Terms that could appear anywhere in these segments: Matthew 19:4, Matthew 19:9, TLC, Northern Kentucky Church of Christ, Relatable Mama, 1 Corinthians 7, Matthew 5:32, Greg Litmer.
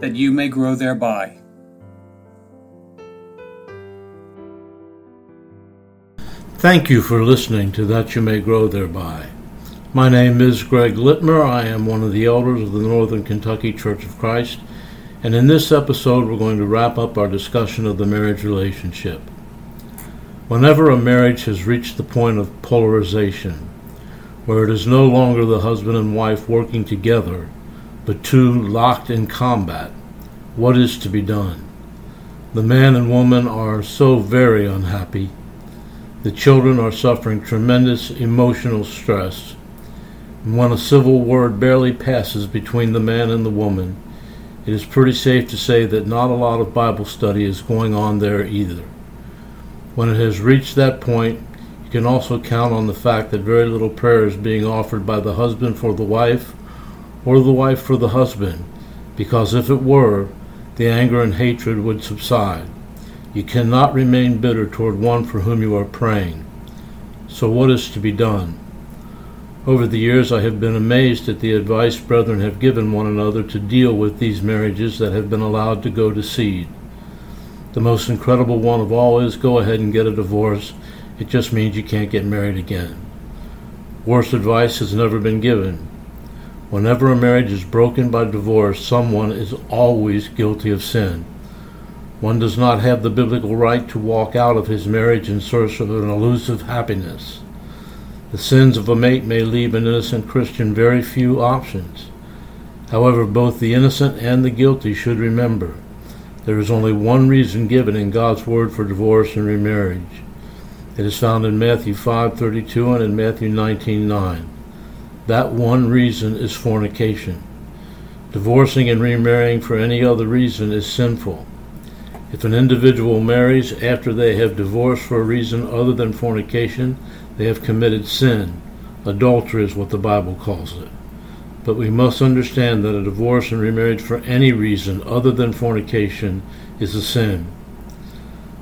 that you may grow thereby. Thank you for listening to That You May Grow Thereby. My name is Greg Litmer. I am one of the elders of the Northern Kentucky Church of Christ, and in this episode we're going to wrap up our discussion of the marriage relationship. Whenever a marriage has reached the point of polarization, where it is no longer the husband and wife working together, but two locked in combat, what is to be done? The man and woman are so very unhappy. The children are suffering tremendous emotional stress. And when a civil word barely passes between the man and the woman, it is pretty safe to say that not a lot of Bible study is going on there either. When it has reached that point, you can also count on the fact that very little prayer is being offered by the husband for the wife, or the wife for the husband, because if it were, the anger and hatred would subside. You cannot remain bitter toward one for whom you are praying. So what is to be done? Over the years, I have been amazed at the advice brethren have given one another to deal with these marriages that have been allowed to go to seed. The most incredible one of all is, go ahead and get a divorce. It just means you can't get married again. Worse advice has never been given. Whenever a marriage is broken by divorce, someone is always guilty of sin. One does not have the biblical right to walk out of his marriage in search of an elusive happiness. The sins of a mate may leave an innocent Christian very few options. However, both the innocent and the guilty should remember, there is only one reason given in God's Word for divorce and remarriage. It is found in Matthew 5:32 and in Matthew 19:9. That one reason is fornication. Divorcing and remarrying for any other reason is sinful. If an individual marries after they have divorced for a reason other than fornication, they have committed sin. Adultery is what the Bible calls it. But we must understand that a divorce and remarriage for any reason other than fornication is a sin.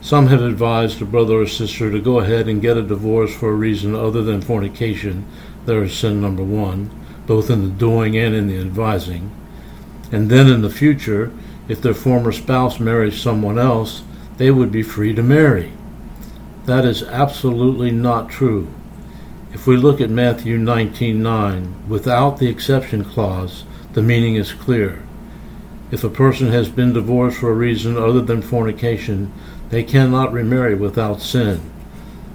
Some have advised a brother or sister to go ahead and get a divorce for a reason other than fornication. There is sin number one, both in the doing and in the advising. And then in the future, if their former spouse marries someone else, they would be free to marry. That is absolutely not true. If we look at Matthew 19:9, without the exception clause, the meaning is clear. If a person has been divorced for a reason other than fornication, they cannot remarry without sin.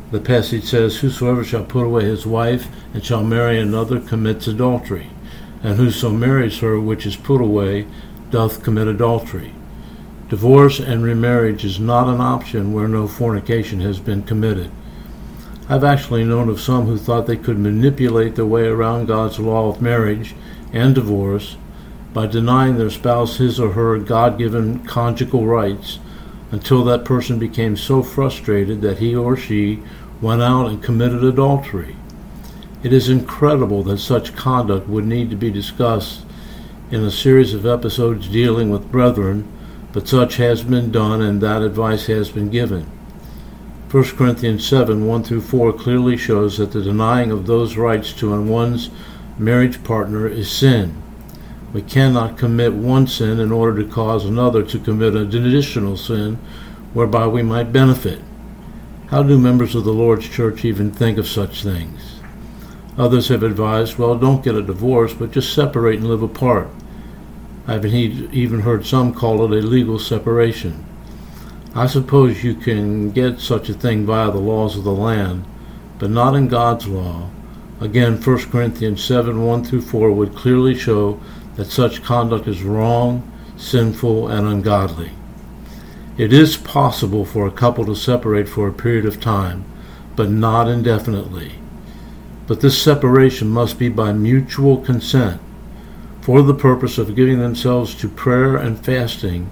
The passage says, whosoever shall put away his wife and shall marry another commits adultery, and whoso marries her which is put away doth commit adultery. Divorce and remarriage is not an option where no fornication has been committed. I've actually known of some who thought they could manipulate their way around God's law of marriage and divorce by denying their spouse his or her God-given conjugal rights, until that person became so frustrated that he or she went out and committed adultery. It is incredible that such conduct would need to be discussed in a series of episodes dealing with brethren, but such has been done and that advice has been given. 1 Corinthians 7, 1-4 clearly shows that the denying of those rights to one's marriage partner is sin. We cannot commit one sin in order to cause another to commit an additional sin whereby we might benefit. How do members of the Lord's church even think of such things? Others have advised, well, don't get a divorce, but just separate and live apart. I've even heard some call it a legal separation. I suppose you can get such a thing via the laws of the land, but not in God's law. Again, 1 Corinthians 7, 1-4 would clearly show that such conduct is wrong, sinful, and ungodly. It is possible for a couple to separate for a period of time, but not indefinitely. But this separation must be by mutual consent. for the purpose of giving themselves to prayer and fasting,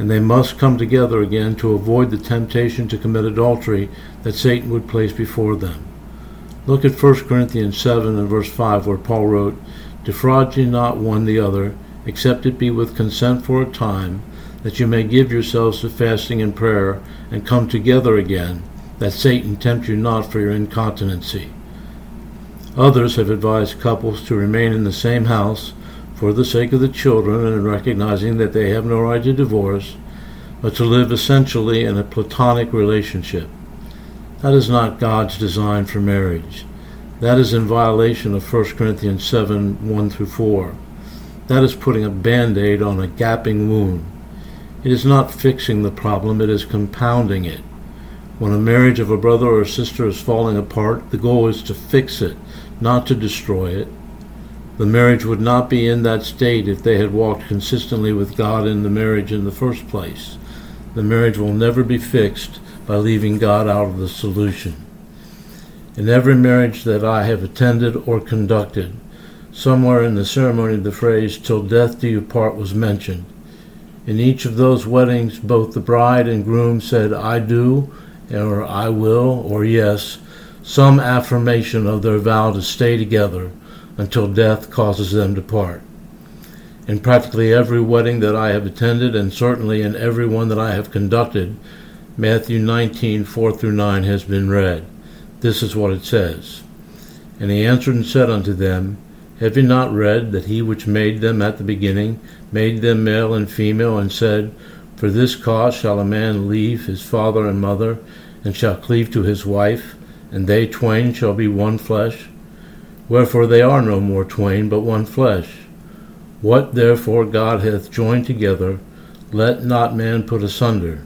and they must come together again to avoid the temptation to commit adultery that Satan would place before them. Look at 1 Corinthians 7 and verse 5, where Paul wrote, "Defraud ye not one the other, except it be with consent for a time, that you may give yourselves to fasting and prayer, and come together again, that Satan tempt you not for your incontinency." Others have advised couples to remain in the same house for the sake of the children and in recognizing that they have no right to divorce, but to live essentially in a platonic relationship. That is not God's design for marriage. That is in violation of 1 Corinthians 7, 1 through 4. That is putting a Band-Aid on a gaping wound. It is not fixing the problem, it is compounding it. When a marriage of a brother or sister is falling apart, the goal is to fix it, not to destroy it. The marriage would not be in that state if they had walked consistently with God in the marriage in the first place. The marriage will never be fixed by leaving God out of the solution. In every marriage that I have attended or conducted, somewhere in the ceremony the phrase, "till death do you part," was mentioned. In each of those weddings, both the bride and groom said, "I do," or "I will," or "yes," some affirmation of their vow to stay together until death causes them to part. In practically every wedding that I have attended, and certainly in every one that I have conducted, Matthew 19:4 through 9 has been read. This is what it says. "And he answered and said unto them, Have ye not read that he which made them at the beginning made them male and female, and said, For this cause shall a man leave his father and mother, and shall cleave to his wife, and they twain shall be one flesh? Wherefore they are no more twain, but one flesh. What therefore God hath joined together, let not man put asunder.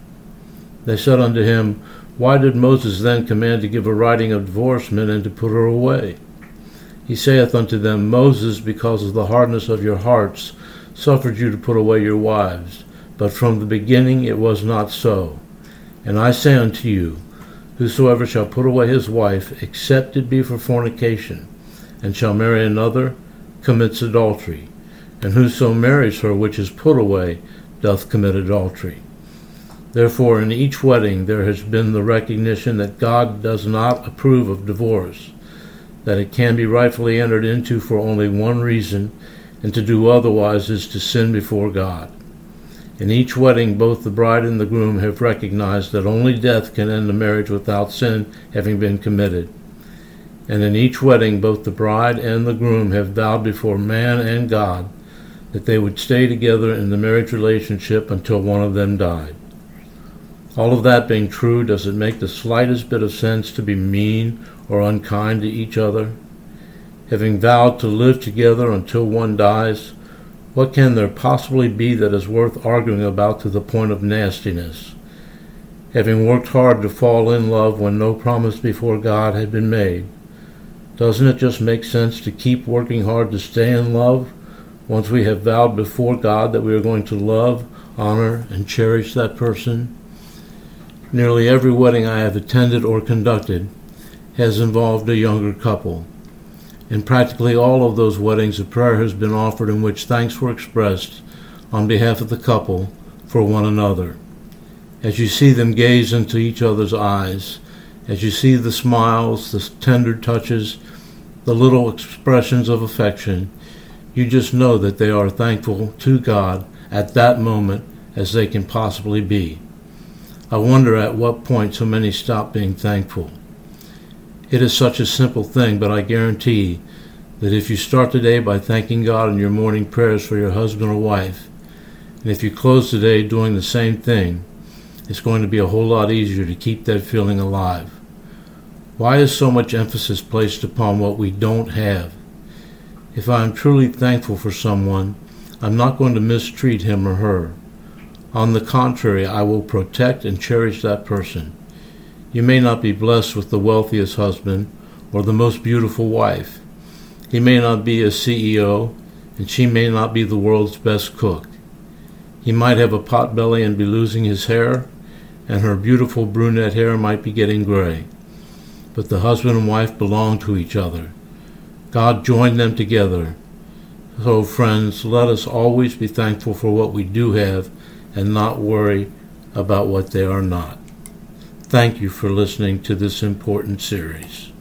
They said unto him, Why did Moses then command to give a writing of divorcement, and to put her away? He saith unto them, Moses, because of the hardness of your hearts, suffered you to put away your wives. But from the beginning it was not so. And I say unto you, Whosoever shall put away his wife, except it be for fornication, and shall marry another, commits adultery. And whoso marries her which is put away, doth commit adultery." Therefore, in each wedding there has been the recognition that God does not approve of divorce, that it can be rightfully entered into for only one reason, and to do otherwise is to sin before God. In each wedding, both the bride and the groom have recognized that only death can end the marriage without sin having been committed. And in each wedding, both the bride and the groom have vowed before man and God that they would stay together in the marriage relationship until one of them died. All of that being true, does it make the slightest bit of sense to be mean or unkind to each other? Having vowed to live together until one dies, what can there possibly be that is worth arguing about to the point of nastiness? Having worked hard to fall in love when no promise before God had been made, doesn't it just make sense to keep working hard to stay in love once we have vowed before God that we are going to love, honor, and cherish that person? Nearly every wedding I have attended or conducted has involved a younger couple. In practically all of those weddings, a prayer has been offered in which thanks were expressed on behalf of the couple for one another. As you see them gaze into each other's eyes, as you see the smiles, the tender touches, the little expressions of affection, you just know that they are thankful to God at that moment as they can possibly be. I wonder at what point so many stop being thankful. It is such a simple thing, but I guarantee that if you start the day by thanking God in your morning prayers for your husband or wife, and if you close the day doing the same thing, it's going to be a whole lot easier to keep that feeling alive. Why is so much emphasis placed upon what we don't have? If I am truly thankful for someone, I'm not going to mistreat him or her. On the contrary, I will protect and cherish that person. You may not be blessed with the wealthiest husband or the most beautiful wife. He may not be a CEO, and she may not be the world's best cook. He might have a potbelly and be losing his hair, and her beautiful brunette hair might be getting gray. But the husband and wife belong to each other. God joined them together. So, friends, let us always be thankful for what we do have and not worry about what they are not. Thank you for listening to this important series.